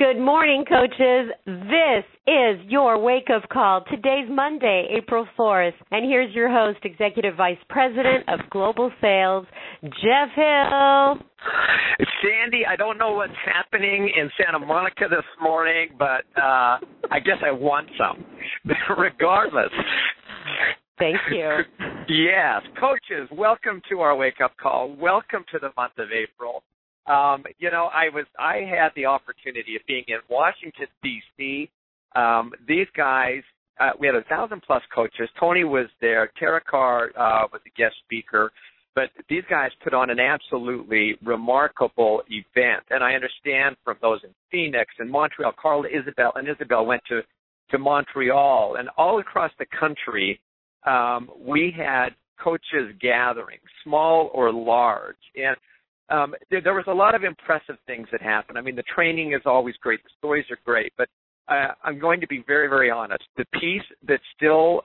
Good morning, coaches. This is your wake-up call. Today's Monday, April 4th, and here's your host, Executive Vice President of Global Sales, Jeff Hill. Sandy, I don't know what's happening in Santa Monica this morning, but I guess I want some, regardless. Thank you. Yes. Coaches, welcome to our wake-up call. Welcome to the month of April. I had the opportunity of being in Washington, D.C. These guys, we had 1,000-plus coaches. Tony was there. Tara Carr was a guest speaker. But these guys put on an absolutely remarkable event. And I understand from those in Phoenix and Montreal, Carla Isabel and Isabel went to Montreal. And all across the country, we had coaches gathering, small or large. And there was a lot of impressive things that happened. I mean, the training is always great. The stories are great. But I'm going to be very, very honest. The piece that still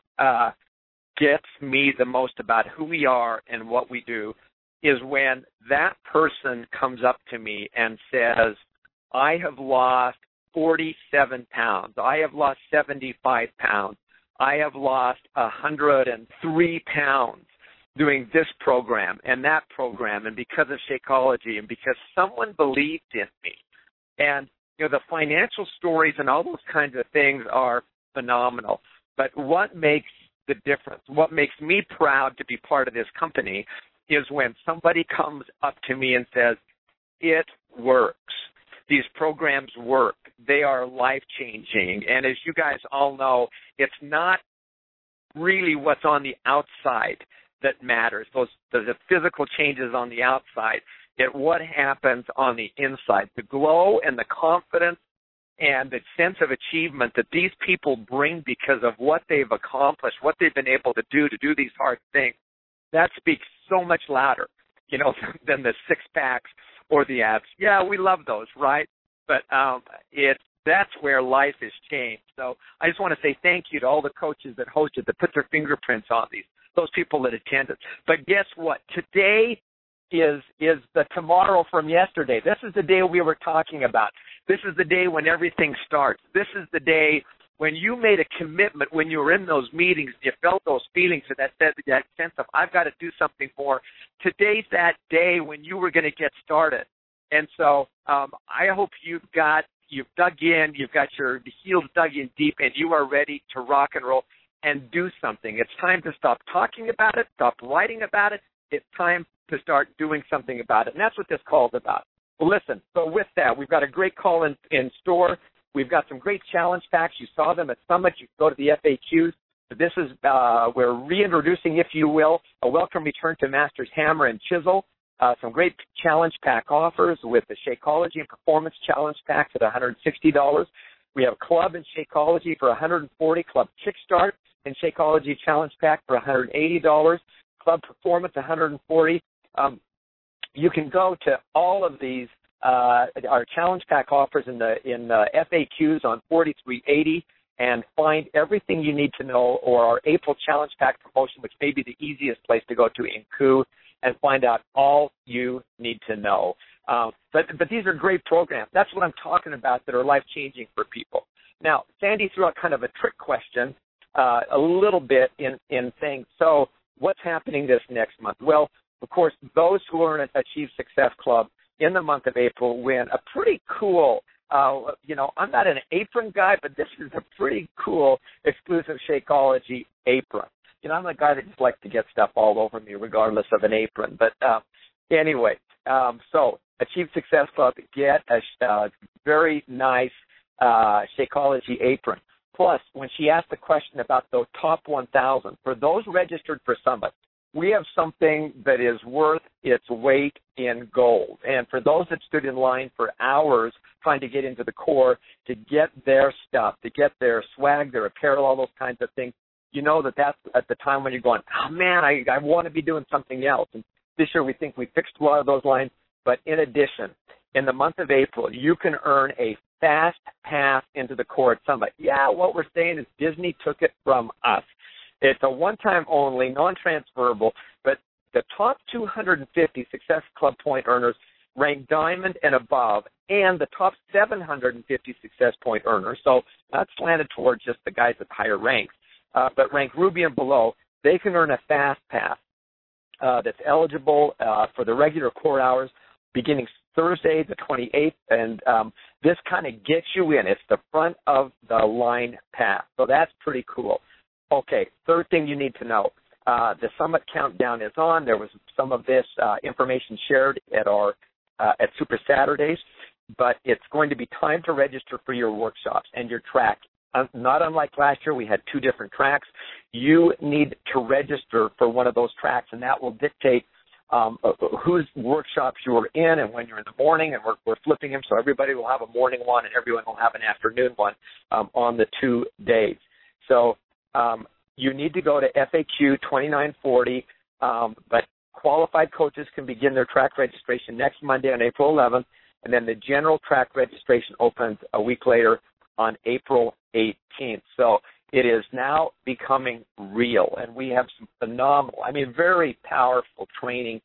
gets me the most about who we are and what we do is when that person comes up to me and says, I have lost 47 pounds. I have lost 75 pounds. I have lost 103 pounds. Doing this program and that program and because of Shakeology and because someone believed in me. And, you know, the financial stories and all those kinds of things are phenomenal. But what makes the difference, what makes me proud to be part of this company is when somebody comes up to me and says, it works. These programs work. They are life-changing. And as you guys all know, it's not really what's on the outside that matters. Those are physical changes on the outside. It's what happens on the inside. The glow and the confidence and the sense of achievement that these people bring because of what they've accomplished, what they've been able to do these hard things, that speaks so much louder, you know, than the six packs or the abs. Yeah, we love those, right? But that's where life is changed. So I just want to say thank you to all the coaches that hosted, that put their fingerprints on these, those people that attended. But guess what? Today is the tomorrow from yesterday. This is the day we were talking about. This is the day when everything starts. This is the day when you made a commitment, when you were in those meetings, you felt those feelings and that sense of, I've got to do something more. Today's that day when you were going to get started. And so I hope you've dug in, you've got your heels dug in deep, and you are ready to rock and roll and do something. It's time to stop talking about it, stop writing about it. It's time to start doing something about it. And that's what this call is about. Well, listen, so with that, we've got a great call in store. We've got some great challenge packs. You saw them at Summit. You go to the FAQs. This is, we're reintroducing, if you will, a welcome return to Master's Hammer and Chisel. Some great challenge pack offers with the Shakeology and Performance Challenge Packs at $160. We have Club and Shakeology for $140, Club Kickstart and Shakeology Challenge Pack for $180, Club Performance $140. You can go to all of these, our challenge pack offers in the FAQs on 4380 and find everything you need to know, or our April Challenge Pack promotion, which may be the easiest place to go to in Coup, and find out all you need to know. But these are great programs. That's what I'm talking about that are life-changing for people. Now, Sandy threw out kind of a trick question a little bit in saying, so what's happening this next month? Well, of course, those who are in Achieve Success Club in the month of April win a pretty cool, I'm not an apron guy, but this is a pretty cool exclusive Shakeology apron. You know, I'm a guy that just likes to get stuff all over me regardless of an apron. But so Achieve Success Club, get a very nice Shakeology apron. Plus, when she asked the question about the top 1,000, for those registered for Summit, we have something that is worth its weight in gold. And for those that stood in line for hours trying to get into the core to get their stuff, to get their swag, their apparel, all those kinds of things, you know that's at the time when you're going, oh, man, I want to be doing something else. And this year we think we fixed a lot of those lines. But in addition, in the month of April, you can earn a fast pass into the core at Summit. Yeah, what we're saying is Disney took it from us. It's a one-time only, non-transferable, but the top 250 Success Club point earners ranked diamond and above, and the top 750 success point earners, so that's slanted towards just the guys at the higher ranks, but ranked ruby and below, they can earn a fast pass that's eligible for the regular core hours beginning Thursday the 28th, and this kind of gets you in. It's the front of the line pass, so that's pretty cool. Okay, third thing you need to know. The summit countdown is on. There was some of this information shared at our at Super Saturdays, but it's going to be time to register for your workshops and your track. Not unlike last year, we had two different tracks. You need to register for one of those tracks, and that will dictate whose workshops you are in and when you're in the morning, and we're flipping them, so everybody will have a morning one and everyone will have an afternoon one on the 2 days. So you need to go to FAQ 2940, but qualified coaches can begin their track registration next Monday on April 11th, and then the general track registration opens a week later on April 18th. So it is now becoming real, and we have some phenomenal, I mean, very powerful training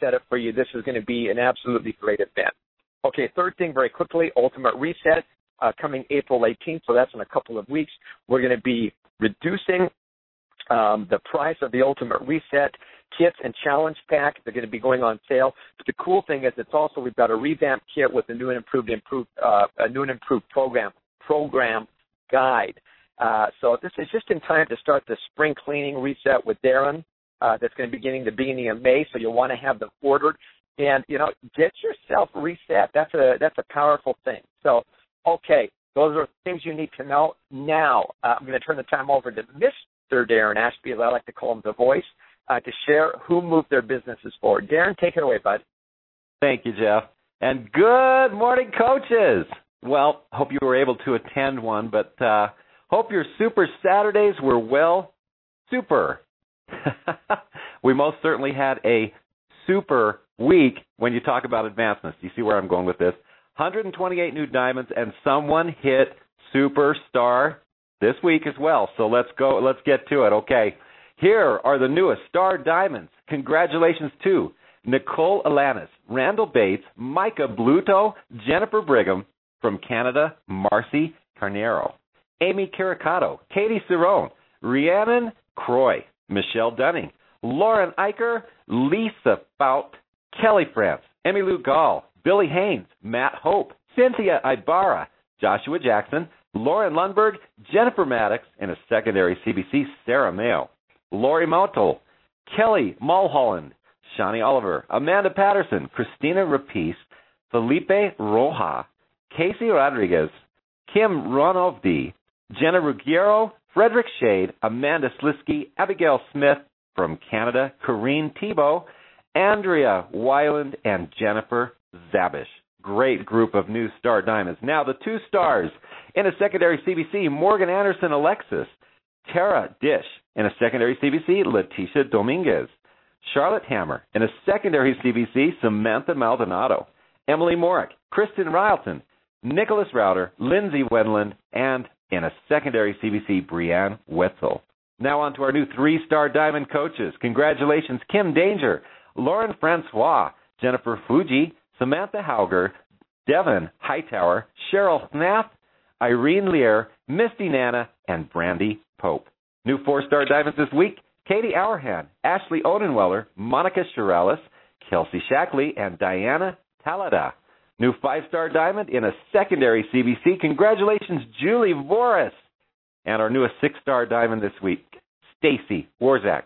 set up for you. This is going to be an absolutely great event. Okay, third thing very quickly, Ultimate Reset coming April 18th, so that's in a couple of weeks. We're going to be reducing the price of the Ultimate Reset kits and challenge pack. They're going to be going on sale. But the cool thing is, it's also, we've got a revamped kit with a new and improved program guide. So this is just in time to start the spring cleaning reset with Darren. That's going to be beginning the beginning of May. So you'll want to have them ordered, and you know, get yourself reset. That's a powerful thing. So okay, those are things you need to know. Now I'm going to turn the time over to Mr. Darren Ashby, as I like to call him, the voice, to share who moved their businesses forward. Darren, take it away, bud. Thank you, Jeff. And good morning, coaches. Well, hope you were able to attend one, but hope your Super Saturdays were, well, super. We most certainly had a super week when you talk about advancements. You see where I'm going with this. 128 new diamonds, and someone hit superstar this week as well. So let's go. Let's get to it. Okay. Here are the newest star diamonds. Congratulations to Nicole Alanis, Randall Bates, Micah Bluto, Jennifer Brigham from Canada, Marcy Carnero, Amy Caricato, Katie Cerrone, Rhiannon Croy, Michelle Dunning, Lauren Eicher, Lisa Fout, Kelly France, Emmylou Gall, Billy Haynes, Matt Hope, Cynthia Ibarra, Joshua Jackson, Lauren Lundberg, Jennifer Maddox, and a secondary CBC, Sarah Mayo, Lori Mautel, Kelly Mulholland, Shani Oliver, Amanda Patterson, Christina Rapise, Felipe Roja, Casey Rodriguez, Kim Ronovdi, Jenna Ruggiero, Frederick Shade, Amanda Slisky, Abigail Smith from Canada, Corrine Tebow, Andrea Weiland, and Jennifer Zabish. Great group of new star diamonds. Now the two stars in a secondary CBC, Morgan Anderson Alexis, Tara Dish in a secondary CBC, Leticia Dominguez, Charlotte Hammer in a secondary CBC, Samantha Maldonado, Emily Morick, Kristen Ryleton, Nicholas Router, Lindsay Wendland, and in a secondary CBC, Brianne Wetzel. Now on to our new three-star diamond coaches. Congratulations, Kim Danger, Lauren Francois, Jennifer Fuji, Samantha Hauger, Devin Hightower, Cheryl Snath, Irene Lear, Misty Nana, and Brandy Pope. New four-star diamonds this week, Katie Auerhan, Ashley Odenweller, Monica Shiralis, Kelsey Shackley, and Diana Talada. New five-star diamond in a secondary CBC. Congratulations, Julie Voris. And our newest six-star diamond this week, Stacy Warzak.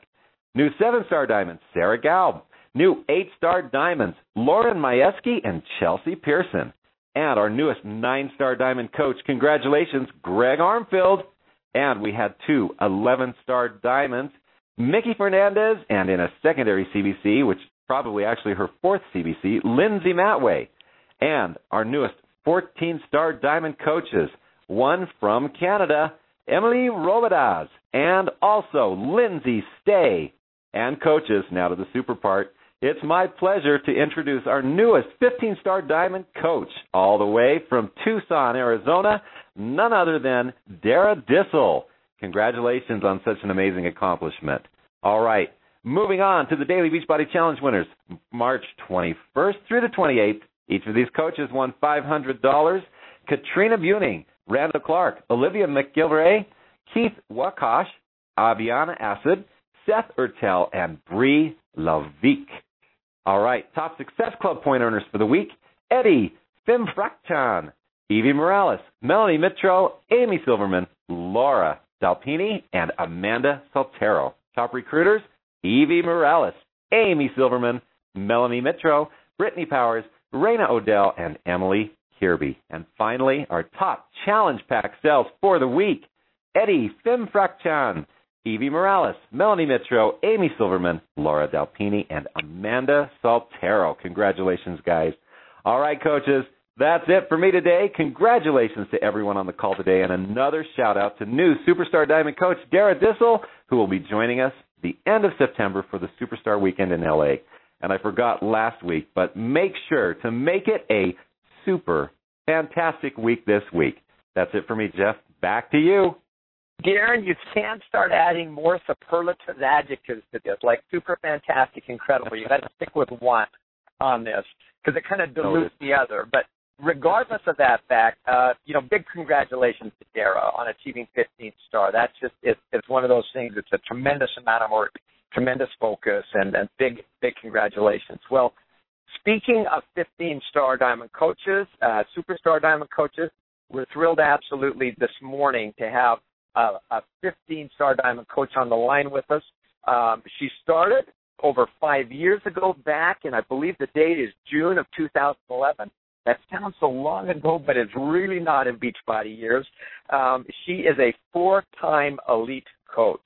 New seven-star diamond, Sarah Gaub. New eight-star diamonds, Lauren Majewski and Chelsea Pearson. And our newest nine-star diamond coach, congratulations, Greg Armfield. And we had two 11-star diamonds, Mickey Fernandez, and in a secondary CBC, which probably actually her fourth CBC, Lindsay Matway. And our newest 14-star diamond coaches, one from Canada, Emily Robidaz, and also Lindsay Stay. And coaches, now to the super part, it's my pleasure to introduce our newest 15-star diamond coach, all the way from Tucson, Arizona, none other than Dara Dissel. Congratulations on such an amazing accomplishment. All right, Moving on to the Daily Beachbody Challenge winners, March 21st through the 28th. Each of these coaches won $500. Katrina Buning, Randall Clark, Olivia McGilvray, Keith Wakosh, Aviana Acid, Seth Ertel, and Bree Lavique. All right, top Success Club point earners for the week, Eddie Fimfractan, Evie Morales, Melanie Mitro, Amy Silverman, Laura Dalpini, and Amanda Saltero. Top recruiters, Evie Morales, Amy Silverman, Melanie Mitro, Brittany Powers, Raina Odell, and Emily Kirby. And finally, our top challenge pack sales for the week, Eddie Fimfractan, Evie Morales, Melanie Mitro, Amy Silverman, Laura Dalpini, and Amanda Saltero. Congratulations, guys. All right, coaches, that's it for me today. Congratulations to everyone on the call today, and another shout-out to new Superstar Diamond coach Dara Dissel, who will be joining us at the end of September for the Superstar Weekend in L.A. And I forgot last week, but make sure to make it a super fantastic week this week. That's it for me, Jeff. Back to you. Darren, you can start adding more superlative adjectives to this, like super fantastic, incredible. You've got to stick with one on this because it kind of dilutes the other. But regardless of that fact, big congratulations to Dara on achieving 15th star. That's just it's one of those things. It's a tremendous amount of work, tremendous focus, and big congratulations. Well, speaking of 15-star Diamond coaches, Superstar Diamond coaches, we're thrilled absolutely this morning to have a 15-star Diamond coach on the line with us. She started over 5 years ago back, and I believe the date is June of 2011. That sounds so long ago, but it's really not in Beachbody years. She is a four-time elite coach.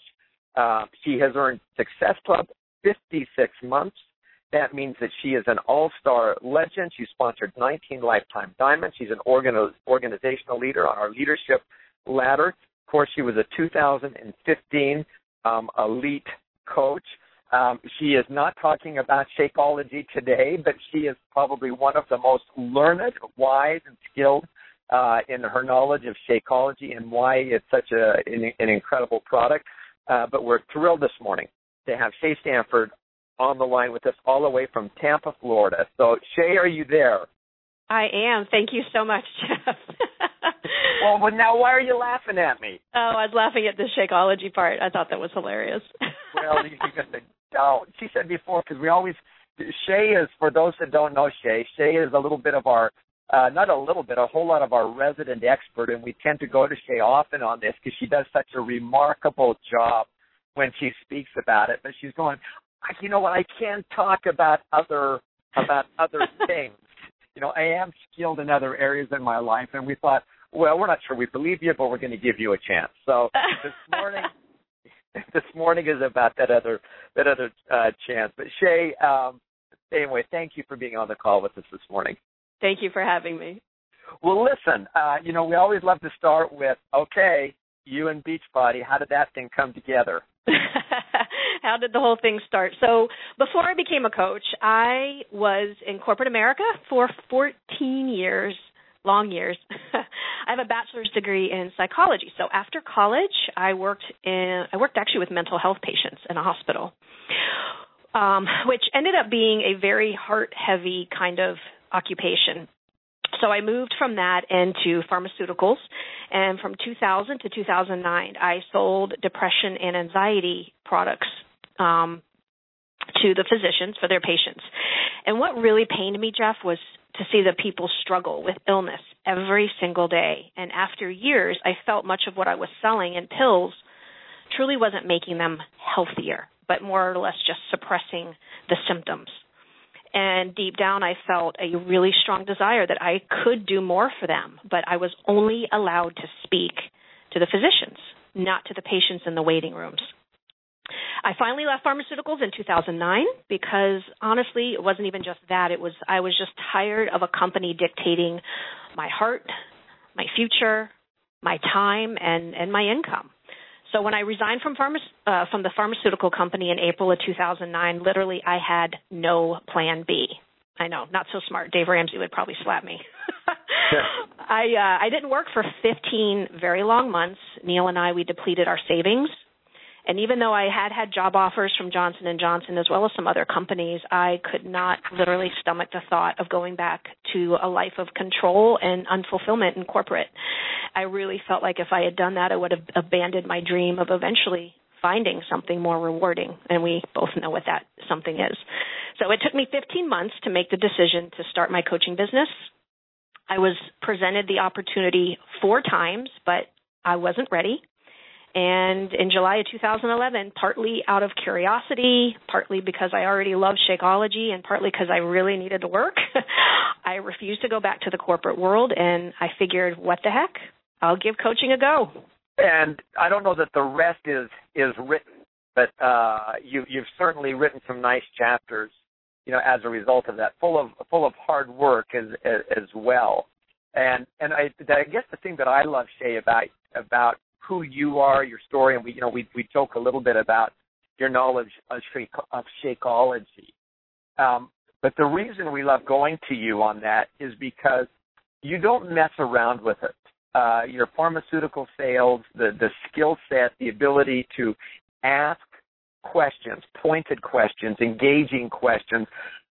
She has earned Success Club 56 months. That means that she is an all-star legend. She sponsored 19 Lifetime Diamonds. She's an organizational leader on our leadership ladder. Of course, she was a 2015 elite coach. She is not talking about Shakeology today, but she is probably one of the most learned, wise, and skilled in her knowledge of Shakeology and why it's such an incredible product. But we're thrilled this morning to have Shea Stanford on the line with us all the way from Tampa, Florida. So, Shea, are you there? I am. Thank you so much, Jeff. Well, now why are you laughing at me? Oh, I was laughing at the Shakeology part. I thought that was hilarious. Well, you just said, oh, she said before, because we always, Shea is, for those that don't know Shea, Shea is a little bit of our, not a little bit, a whole lot of our resident expert, and we tend to go to Shea often on this because she does such a remarkable job when she speaks about it. But she's going, you know what, I can talk about other things. You know, I am skilled in other areas in my life, and we thought, well, we're not sure we believe you, but we're going to give you a chance. So this morning is about that other chance. But Shea, anyway, thank you for being on the call with us this morning. Thank you for having me. Well, listen, we always love to start with, okay, you and Beachbody, how did that thing come together? How did the whole thing start? So before I became a coach, I was in corporate America for 14 years, long years. I have a bachelor's degree in psychology. So after college, I worked actually with mental health patients in a hospital, which ended up being a very heart-heavy kind of occupation. So I moved from that into pharmaceuticals, and from 2000 to 2009, I sold depression and anxiety products to the physicians for their patients. And what really pained me, Jeff, was to see the people struggle with illness every single day. And after years, I felt much of what I was selling in pills truly wasn't making them healthier, but more or less just suppressing the symptoms. And deep down, I felt a really strong desire that I could do more for them, but I was only allowed to speak to the physicians, not to the patients in the waiting rooms. I finally left pharmaceuticals in 2009 because, honestly, it wasn't even just that. I was just tired of a company dictating my heart, my future, my time, and my income. So when I resigned from the pharmaceutical company in April of 2009, literally I had no plan B. I know, not so smart. Dave Ramsey would probably slap me. Yeah. I didn't work for 15 very long months. Neil and I, we depleted our savings. And even though I had job offers from Johnson & Johnson as well as some other companies, I could not literally stomach the thought of going back to a life of control and unfulfillment in corporate. I really felt like if I had done that, I would have abandoned my dream of eventually finding something more rewarding. And we both know what that something is. So it took me 15 months to make the decision to start my coaching business. I was presented the opportunity 4 times, but I wasn't ready. And in July of 2011, partly out of curiosity, partly because I already loved Shakeology, and partly because I really needed to work, I refused to go back to the corporate world. And I figured, what the heck? I'll give coaching a go. And I don't know that the rest is written, but you've certainly written some nice chapters, you know, as a result of that, full of hard work as well. And I guess the thing that I love, Shea, about who you are, your story, and we joke a little bit about your knowledge of Shakeology. But the reason we love going to you on that is because you don't mess around with it. Your pharmaceutical sales, the skill set, the ability to ask questions, pointed questions, engaging questions,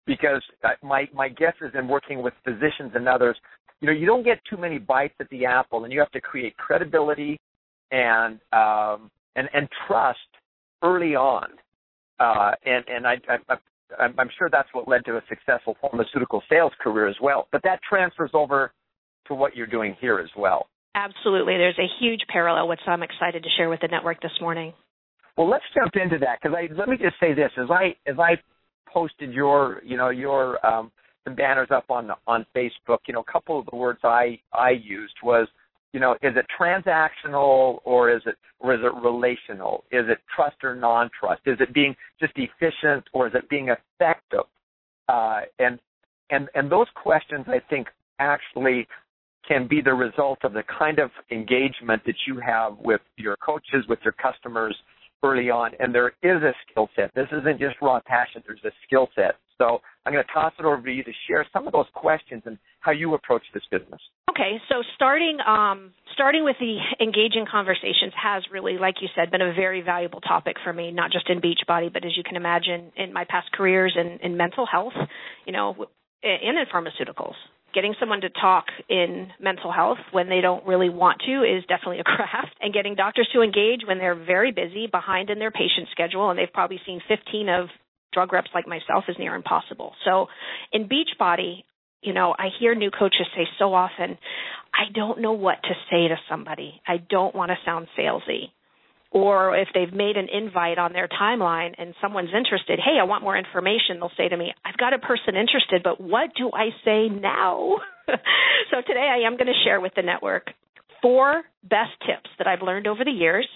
because my guess is in working with physicians and others, you know, you don't get too many bites at the apple, and you have to create credibility and trust early on. I'm sure that's what led to a successful pharmaceutical sales career as well. But that transfers over to what you're doing here as well. Absolutely. There's a huge parallel, which I'm excited to share with the network this morning. Well, let's jump into that, because let me just say this. As I posted your the banners up on Facebook, you know, a couple of the words I used was, you know, is it transactional or is it relational? Is it trust or non-trust? Is it being just efficient or is it being effective? And those questions, I think, actually can be the result of the kind of engagement that you have with your coaches, with your customers early on. And there is a skill set. This isn't just raw passion. There's a skill set. So I'm going to toss it over to you to share some of those questions and how you approach this business. Okay. So starting with the engaging conversations has really, like you said, been a very valuable topic for me, not just in Beachbody, but as you can imagine in my past careers in mental health, you know, and in pharmaceuticals. Getting someone to talk in mental health when they don't really want to is definitely a craft, and getting doctors to engage when they're very busy, behind in their patient schedule, and they've probably seen 15 of drug reps like myself, is near impossible. So in Beachbody, you know, I hear new coaches say so often, I don't know what to say to somebody. I don't want to sound salesy. Or if they've made an invite on their timeline and someone's interested, hey, I want more information, they'll say to me, I've got a person interested, but what do I say now? So today I am going to share with the network 4 best tips that I've learned over the years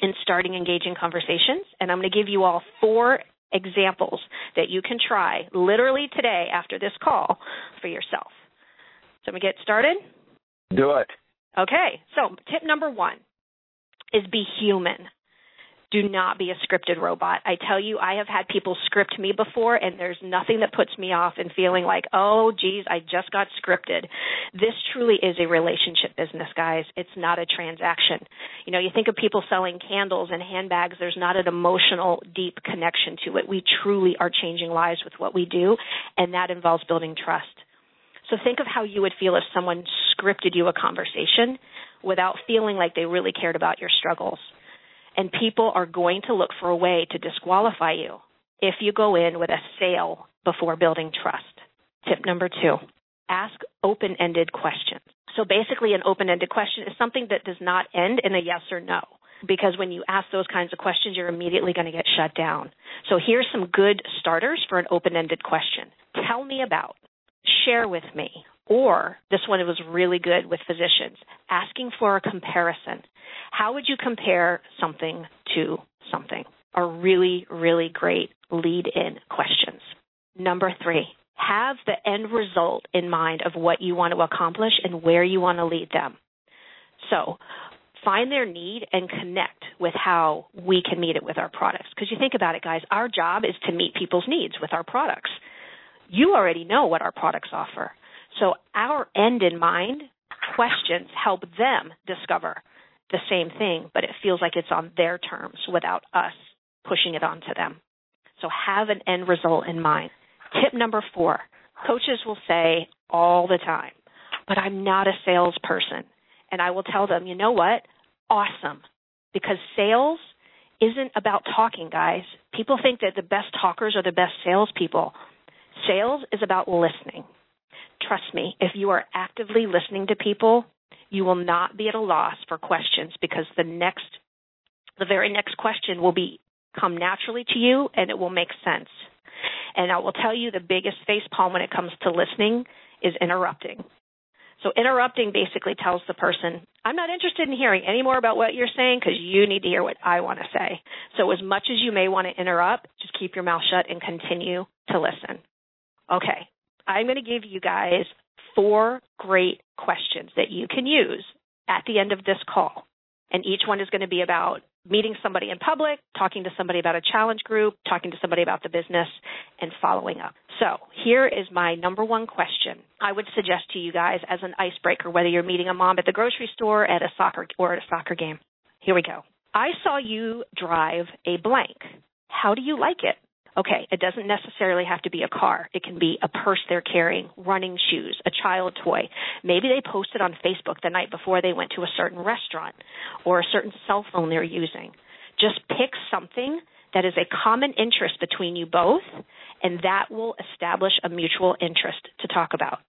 in starting engaging conversations. And I'm going to give you all 4 examples that you can try literally today after this call for yourself. So I'm going to get started. Do it. Okay. So tip number 1. Is be human. Do not be a scripted robot. I tell you, I have had people script me before, and there's nothing that puts me off in feeling like, oh, geez, I just got scripted. This truly is a relationship business, guys. It's not a transaction. You know, you think of people selling candles and handbags. There's not an emotional, deep connection to it. We truly are changing lives with what we do, and that involves building trust. So think of how you would feel if someone scripted you a conversation without feeling like they really cared about your struggles. And people are going to look for a way to disqualify you if you go in with a sale before building trust. Tip number 2, ask open-ended questions. So basically, an open-ended question is something that does not end in a yes or no, because when you ask those kinds of questions, you're immediately going to get shut down. So here's some good starters for an open-ended question. Tell me about, share with me. Or this one was really good with physicians, asking for a comparison. How would you compare something to something? Are really, really great lead-in questions. Number 3, have the end result in mind of what you want to accomplish and where you want to lead them. So find their need and connect with how we can meet it with our products. Because you think about it, guys, our job is to meet people's needs with our products. You already know what our products offer. So our end in mind questions help them discover the same thing, but it feels like it's on their terms without us pushing it onto them. So have an end result in mind. Tip number 4, coaches will say all the time, but I'm not a salesperson. And I will tell them, you know what? Awesome. Because sales isn't about talking, guys. People think that the best talkers are the best salespeople. Sales is about listening. Trust me, if you are actively listening to people, you will not be at a loss for questions because the very next question will come naturally to you and it will make sense. And I will tell you the biggest facepalm when it comes to listening is interrupting. So interrupting basically tells the person, I'm not interested in hearing any more about what you're saying because you need to hear what I want to say. So as much as you may want to interrupt, just keep your mouth shut and continue to listen. Okay, I'm going to give you guys 4 great questions that you can use at the end of this call. And each one is going to be about meeting somebody in public, talking to somebody about a challenge group, talking to somebody about the business, and following up. So here is my number 1 question. I would suggest to you guys as an icebreaker, whether you're meeting a mom at the grocery store, at a soccer game. Here we go. I saw you drive a blank. How do you like it? Okay, it doesn't necessarily have to be a car. It can be a purse they're carrying, running shoes, a child toy. Maybe they posted on Facebook the night before they went to a certain restaurant or a certain cell phone they're using. Just pick something that is a common interest between you both, and that will establish a mutual interest to talk about.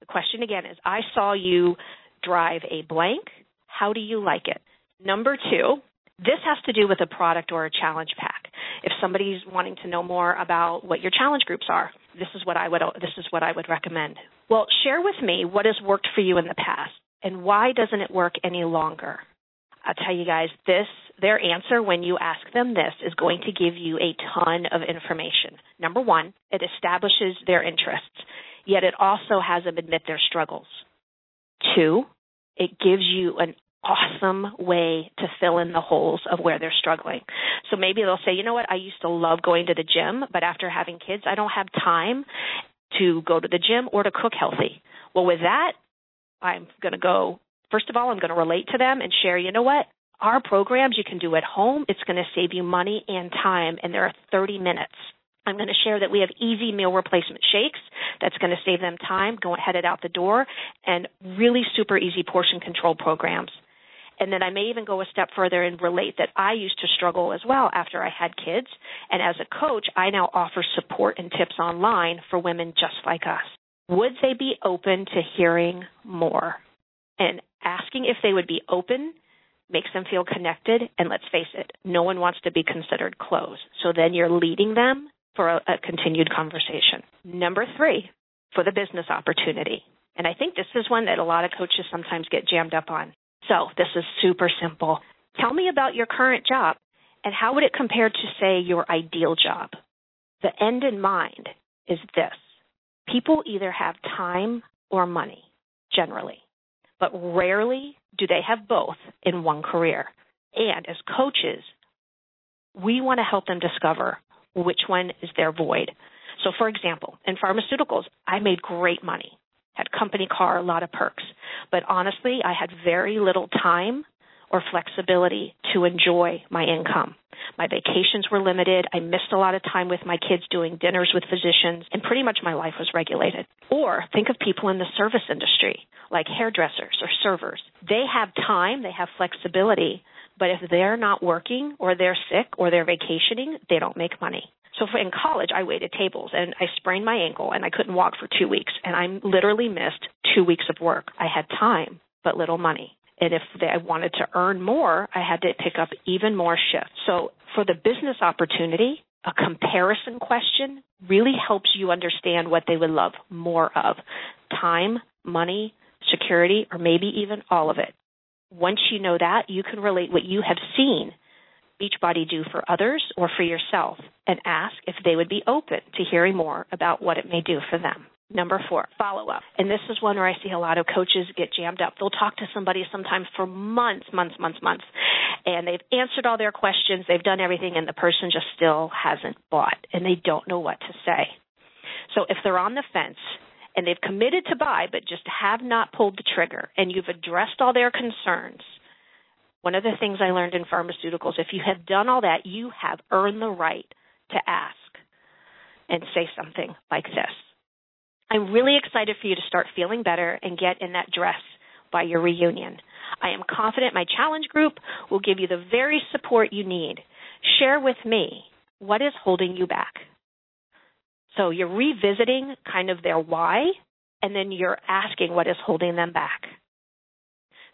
The question again is, I saw you drive a blank. How do you like it? Number 2, this has to do with a product or a challenge pack. If somebody's wanting to know more about what your challenge groups are, this is what I would recommend. Well, share with me what has worked for you in the past and why doesn't it work any longer? I'll tell you guys, their answer when you ask them this is going to give you a ton of information. Number 1, it establishes their interests, yet it also has them admit their struggles. 2, it gives you an awesome way to fill in the holes of where they're struggling. So maybe they'll say, you know what, I used to love going to the gym, but after having kids, I don't have time to go to the gym or to cook healthy. Well, with that, I'm going to go, first of all, I'm going to relate to them and share, you know what, our programs you can do at home, it's going to save you money and time, and there are 30 minutes. I'm going to share that we have easy meal replacement shakes that's going to save them time, go headed out the door, and really super easy portion control programs. And then I may even go a step further and relate that I used to struggle as well after I had kids. And as a coach, I now offer support and tips online for women just like us. Would they be open to hearing more? And asking if they would be open makes them feel connected. And let's face it, no one wants to be considered closed. So then you're leading them for a continued conversation. Number 3, for the business opportunity. And I think this is one that a lot of coaches sometimes get jammed up on. So this is super simple. Tell me about your current job and how would it compare to, say, your ideal job? The end in mind is this. People either have time or money, generally, but rarely do they have both in one career. And as coaches, we want to help them discover which one is their void. So, for example, in pharmaceuticals, I made great money. Had company car, a lot of perks. But honestly, I had very little time or flexibility to enjoy my income. My vacations were limited. I missed a lot of time with my kids doing dinners with physicians, and pretty much my life was regulated. Or think of people in the service industry, like hairdressers or servers. They have time, they have flexibility, but if they're not working or they're sick or they're vacationing, they don't make money. So in college, I waited tables, and I sprained my ankle, and I couldn't walk for 2 weeks, and I literally missed 2 weeks of work. I had time, but little money. And if I wanted to earn more, I had to pick up even more shifts. So for the business opportunity, a comparison question really helps you understand what they would love more of: time, money, security, or maybe even all of it. Once you know that, you can relate what you have seen Beachbody do for others or for yourself and ask if they would be open to hearing more about what it may do for them. Number 4, follow up. And this is one where I see a lot of coaches get jammed up. They'll talk to somebody sometimes for months, and they've answered all their questions, they've done everything, and the person just still hasn't bought, and they don't know what to say. So if they're on the fence and they've committed to buy but just have not pulled the trigger, and you've addressed all their concerns, One of the things I learned in pharmaceuticals, if you have done all that, you have earned the right to ask and say something like this. I'm really excited for you to start feeling better and get in that dress by your reunion. I am confident my challenge group will give you the very support you need. Share with me what is holding you back. So you're revisiting kind of their why, and then you're asking what is holding them back.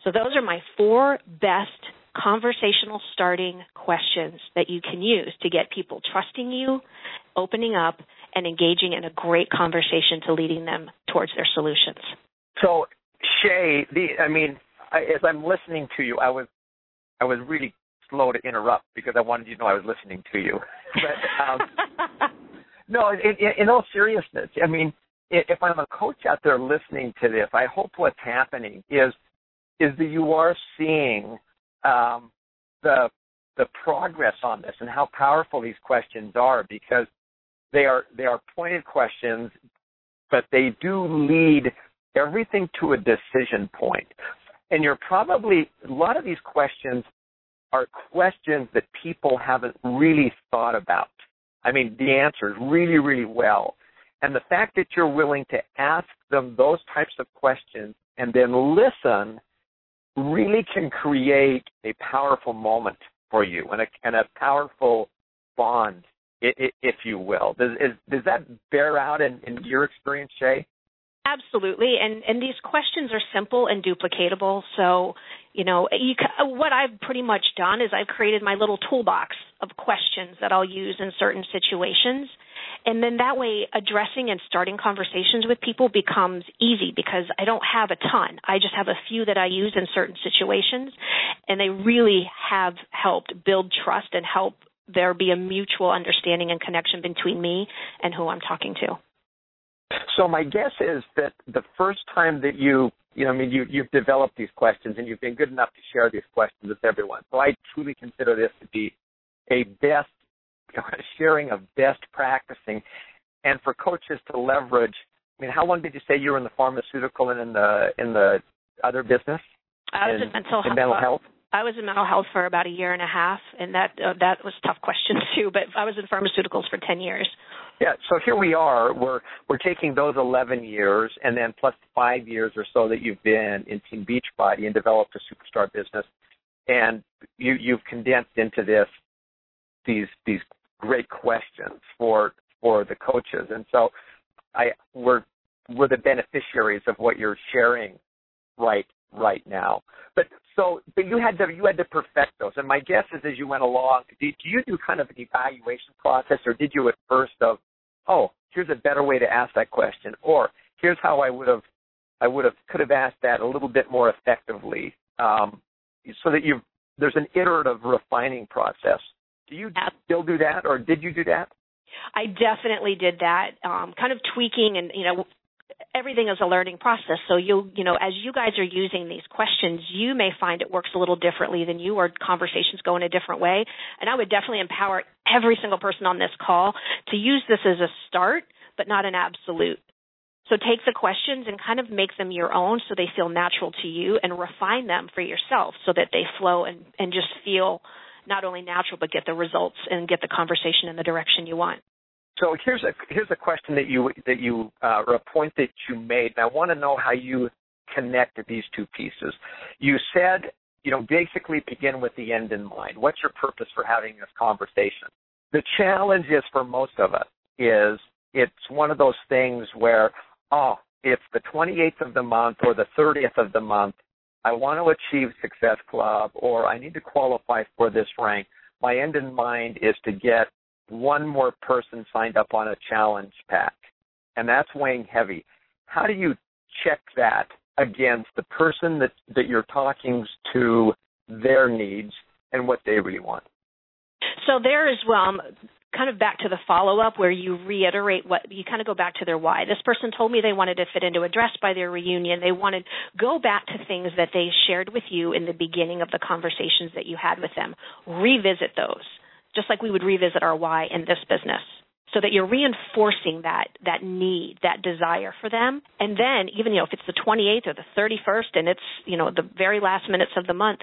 So those are my 4 best conversational starting questions that you can use to get people trusting you, opening up, and engaging in a great conversation to leading them towards their solutions. So, Shea, as I'm listening to you, I was really slow to interrupt because I wanted you to know I was listening to you. But, no, in all seriousness, if I'm a coach out there listening to this, I hope what's happening is that you are seeing the progress on this and how powerful these questions are, because they are pointed questions, but they do lead everything to a decision point. And you're probably, a lot of these questions are questions that people haven't really thought about. The answers really, really well. And the fact that you're willing to ask them those types of questions and then listen really can create a powerful moment for you and a powerful bond, if you will. Does that bear out in your experience, Shea? Absolutely. And these questions are simple and duplicatable. So, what I've pretty much done is I've created my little toolbox of questions that I'll use in certain situations. And then that way, addressing and starting conversations with people becomes easy because I don't have a ton. I just have a few that I use in certain situations, and they really have helped build trust and help there be a mutual understanding and connection between me and who I'm talking to. So my guess is that the first time that you've developed these questions and you've been good enough to share these questions with everyone. So I truly consider this to be sharing of best practicing, and for coaches to leverage. How long did you say you were in the pharmaceutical and in the other business? I was in mental health. I was in mental health for about a year and a half, and that was a tough question too. But I was in pharmaceuticals for 10 years. Yeah, so here we are. We're taking those 11 years, and then plus 5 years or so that you've been in Team Beachbody and developed a superstar business, and you've condensed into this these great questions for the coaches, and so we're the beneficiaries of what you're sharing right now. But you had to perfect those. And my guess is, as you went along, did you do kind of an evaluation process, or did you at first of, here's a better way to ask that question, or here's how I could have asked that a little bit more effectively, so that there's an iterative refining process. Do you still do that, or did you do that? I definitely did that, kind of tweaking, and everything is a learning process. So as you guys are using these questions, you may find it works a little differently than you, or conversations go in a different way. And I would definitely empower every single person on this call to use this as a start, but not an absolute. So take the questions and kind of make them your own so they feel natural to you, and refine them for yourself so that they flow and just feel not only natural, but get the results and get the conversation in the direction you want. So here's a question that you or a point that you made, and I want to know how you connect these two pieces. You said, basically begin with the end in mind. What's your purpose for having this conversation? The challenge is for most of us is it's one of those things where, it's the 28th of the month or the 30th of the month, I want to achieve Success Club, or I need to qualify for this rank. My end in mind is to get one more person signed up on a challenge pack, and that's weighing heavy. How do you check that against the person that you're talking to, their needs, and what they really want? So there is kind of back to the follow-up where you reiterate what you kind of go back to their why. This person told me they wanted to fit into a dress by their reunion. They wanted go back to things that they shared with you in the beginning of the conversations that you had with them. Revisit those, just like we would revisit our why in this business. so that you're reinforcing that need, that desire for them. And then even, if it's the 28th or the 31st and it's, the very last minutes of the month,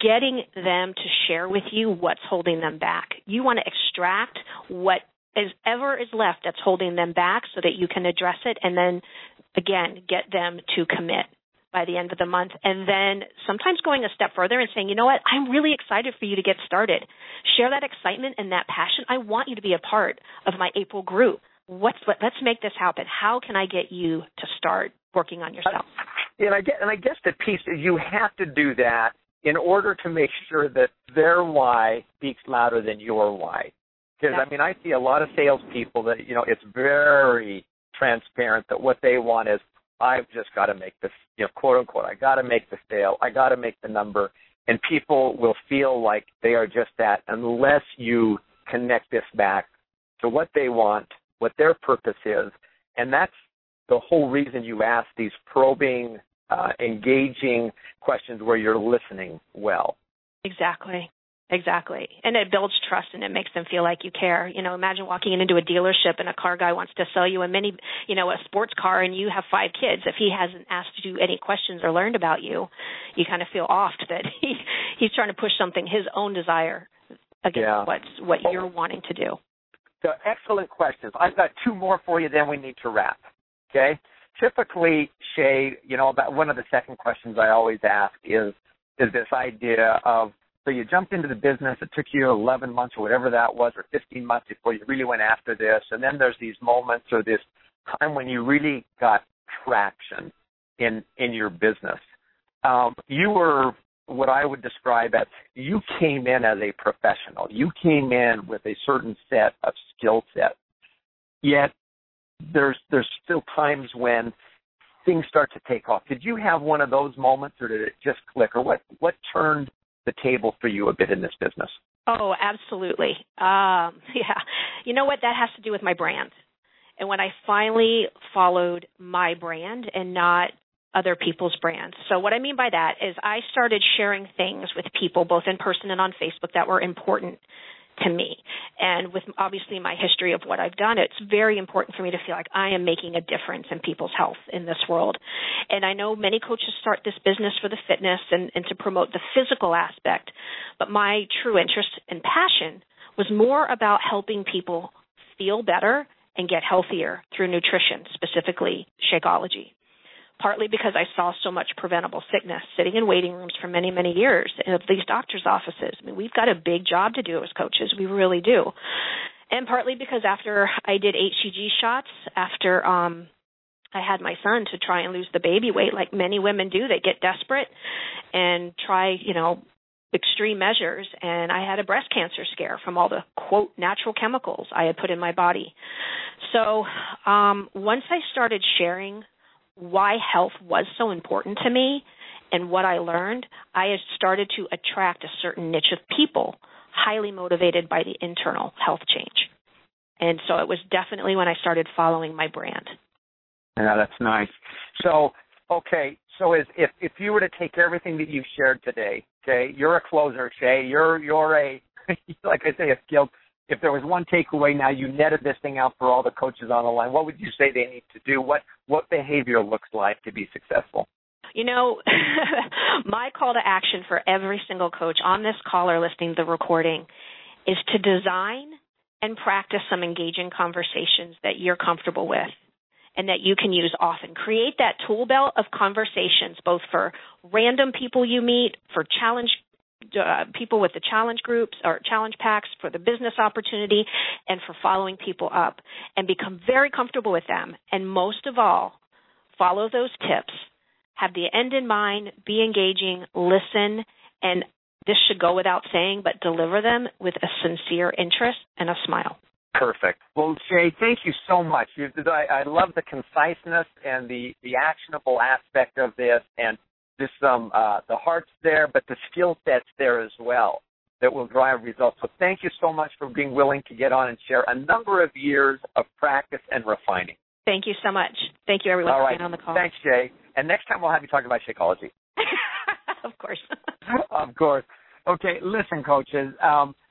getting them to share with you what's holding them back. You want to extract what is ever is left that's holding them back so that you can address it and then, again, get them to commit by the end of the month. And then sometimes going a step further and saying, I'm really excited for you to get started. Share that excitement and that passion. I want you to be a part of my April group. Let's make this happen. How can I get you to start working on yourself? And I guess the piece is you have to do that in order to make sure that their why speaks louder than your why. Because, I see a lot of salespeople that, it's very transparent that what they want is, I've just got to make this, quote unquote, I got to make the sale. I got to make the number. And people will feel like they are just that unless you connect this back to what they want, what their purpose is. And that's the whole reason you ask these probing, engaging questions where you're listening well. Exactly. And it builds trust and it makes them feel like you care. Imagine walking into a dealership and a car guy wants to sell you a mini, a sports car, and you have 5 kids. If he hasn't asked you any questions or learned about you, you kind of feel offed that he's trying to push something, his own desire, against what you're wanting to do. So excellent questions. I've got 2 more for you, then we need to wrap. Okay? Typically, Shea, about one of the second questions I always ask is this idea of, so you jumped into the business, it took you 11 months or whatever that was, or 15 months before you really went after this. And then there's these moments or this time when you really got traction in your business. You were what I would describe as, you came in as a professional. You came in with a certain set of skill set. Yet there's still times when things start to take off. Did you have one of those moments, or did it just click? Or what turned the table for you a bit in this business? Oh, absolutely. Yeah. You know what? That has to do with my brand. And when I finally followed my brand and not other people's brands. So what I mean by that is I started sharing things with people, both in person and on Facebook, that were important to me. And with obviously my history of what I've done, it's very important for me to feel like I am making a difference in people's health in this world. And I know many coaches start this business for the fitness and to promote the physical aspect, but my true interest and passion was more about helping people feel better and get healthier through nutrition, specifically Shakeology. Partly because I saw so much preventable sickness sitting in waiting rooms for many, many years at these doctor's offices. I mean, we've got a big job to do as coaches. We really do. And partly because after I did HCG shots, after I had my son, to try and lose the baby weight, like many women do, they get desperate and try, extreme measures, and I had a breast cancer scare from all the, quote, natural chemicals I had put in my body. So once I started sharing why health was so important to me and what I learned, I had started to attract a certain niche of people highly motivated by the internal health change. And so it was definitely when I started following my brand. Yeah, that's nice. So, okay, so if you were to take everything that you've shared today, okay, you're a closer, Shea, you're a, like I say, a skilled. If there was one takeaway now, you netted this thing out for all the coaches on the line, what would you say they need to do? What behavior looks like to be successful? My call to action for every single coach on this call or listening to the recording is to design and practice some engaging conversations that you're comfortable with and that you can use often. Create that tool belt of conversations, both for random people you meet, for challenge people with the challenge groups or challenge packs, for the business opportunity, and for following people up, and become very comfortable with them. And most of all, follow those tips, have the end in mind, be engaging, listen, and this should go without saying, but deliver them with a sincere interest and a smile. Perfect. Well, Shea, thank you so much. I love the conciseness and the actionable aspect of this, and there's some, the heart's there, but the skill set's there as well that will drive results. So thank you so much for being willing to get on and share a number of years of practice and refining. Thank you so much. Thank you, everyone, for being on the call. Thanks, Shea. And next time we'll have you talking about Shakeology. Of course. Of course. Okay, listen, coaches,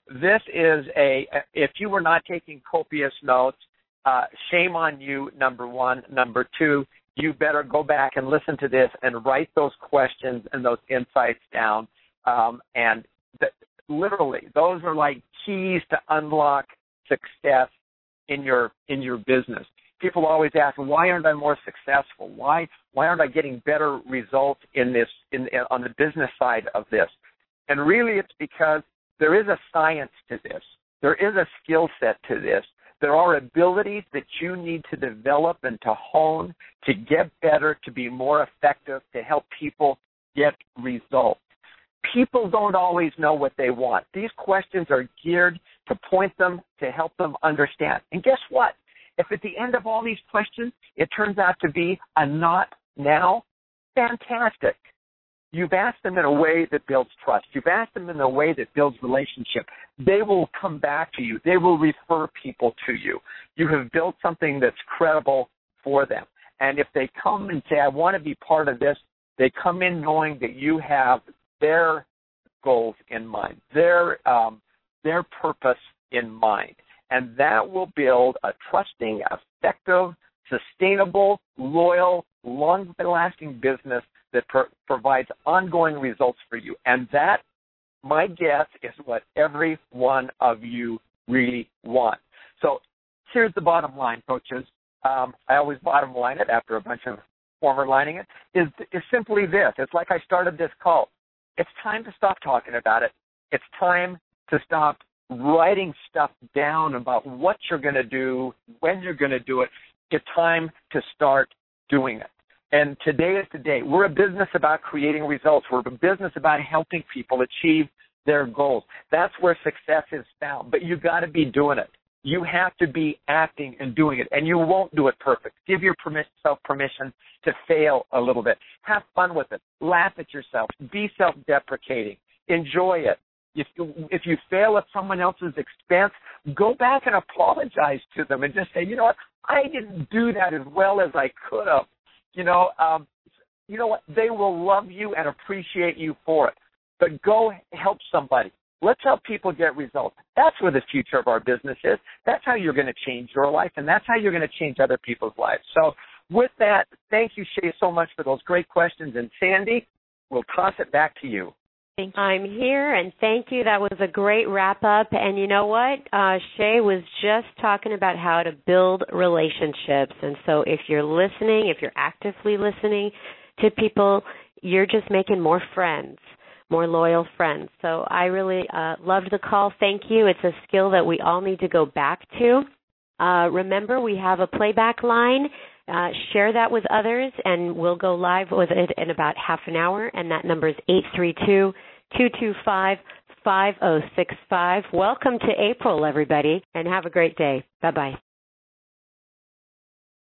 This is if you were not taking copious notes, shame on you, number one. Number two, you better go back and listen to this and write those questions and those insights down. Literally, those are like keys to unlock success in your business. People always ask, why aren't I more successful? Why aren't I getting better results on the business side of this? And really, it's because there is a science to this. There is a skill set to this. There are abilities that you need to develop and to hone to get better, to be more effective, to help people get results. People don't always know what they want. These questions are geared to point them, to help them understand. And guess what? If at the end of all these questions, it turns out to be a not now, fantastic. You've asked them in a way that builds trust. You've asked them in a way that builds relationship. They will come back to you. They will refer people to you. You have built something that's credible for them. And if they come and say, I want to be part of this, they come in knowing that you have their goals in mind, their purpose in mind. And that will build a trusting, effective, sustainable, loyal, long-lasting business that provides ongoing results for you. And that, my guess, is what every one of you really want. So here's the bottom line, coaches. I always bottom line it after a bunch of former lining it, is simply this. It's like I started this call. It's time to stop talking about it. It's time to stop writing stuff down about what you're going to do, when you're going to do it. It's time to start doing it. And today is the day. We're a business about creating results. We're a business about helping people achieve their goals. That's where success is found. But you got to be doing it. You have to be acting and doing it. And you won't do it perfect. Give yourself permission to fail a little bit. Have fun with it. Laugh at yourself. Be self-deprecating. Enjoy it. If you fail at someone else's expense, go back and apologize to them and just say, you know what, I didn't do that as well as I could have. You know what, they will love you and appreciate you for it. But go help somebody. Let's help people get results. That's where the future of our business is. That's how you're going to change your life, and that's how you're going to change other people's lives. So with that, thank you, Shea, so much for those great questions. And Sandy, we'll toss it back to you. I'm here, and thank you. That was a great wrap-up. And you know what? Shea was just talking about how to build relationships. And so if you're listening, if you're actively listening to people, you're just making more friends, more loyal friends. So I really loved the call. Thank you. It's a skill that we all need to go back to. Remember, we have a playback line. Share that with others, and we'll go live with it in about half an hour, and that number is 832-225-5065. Welcome to April, everybody, and have a great day. Bye-bye.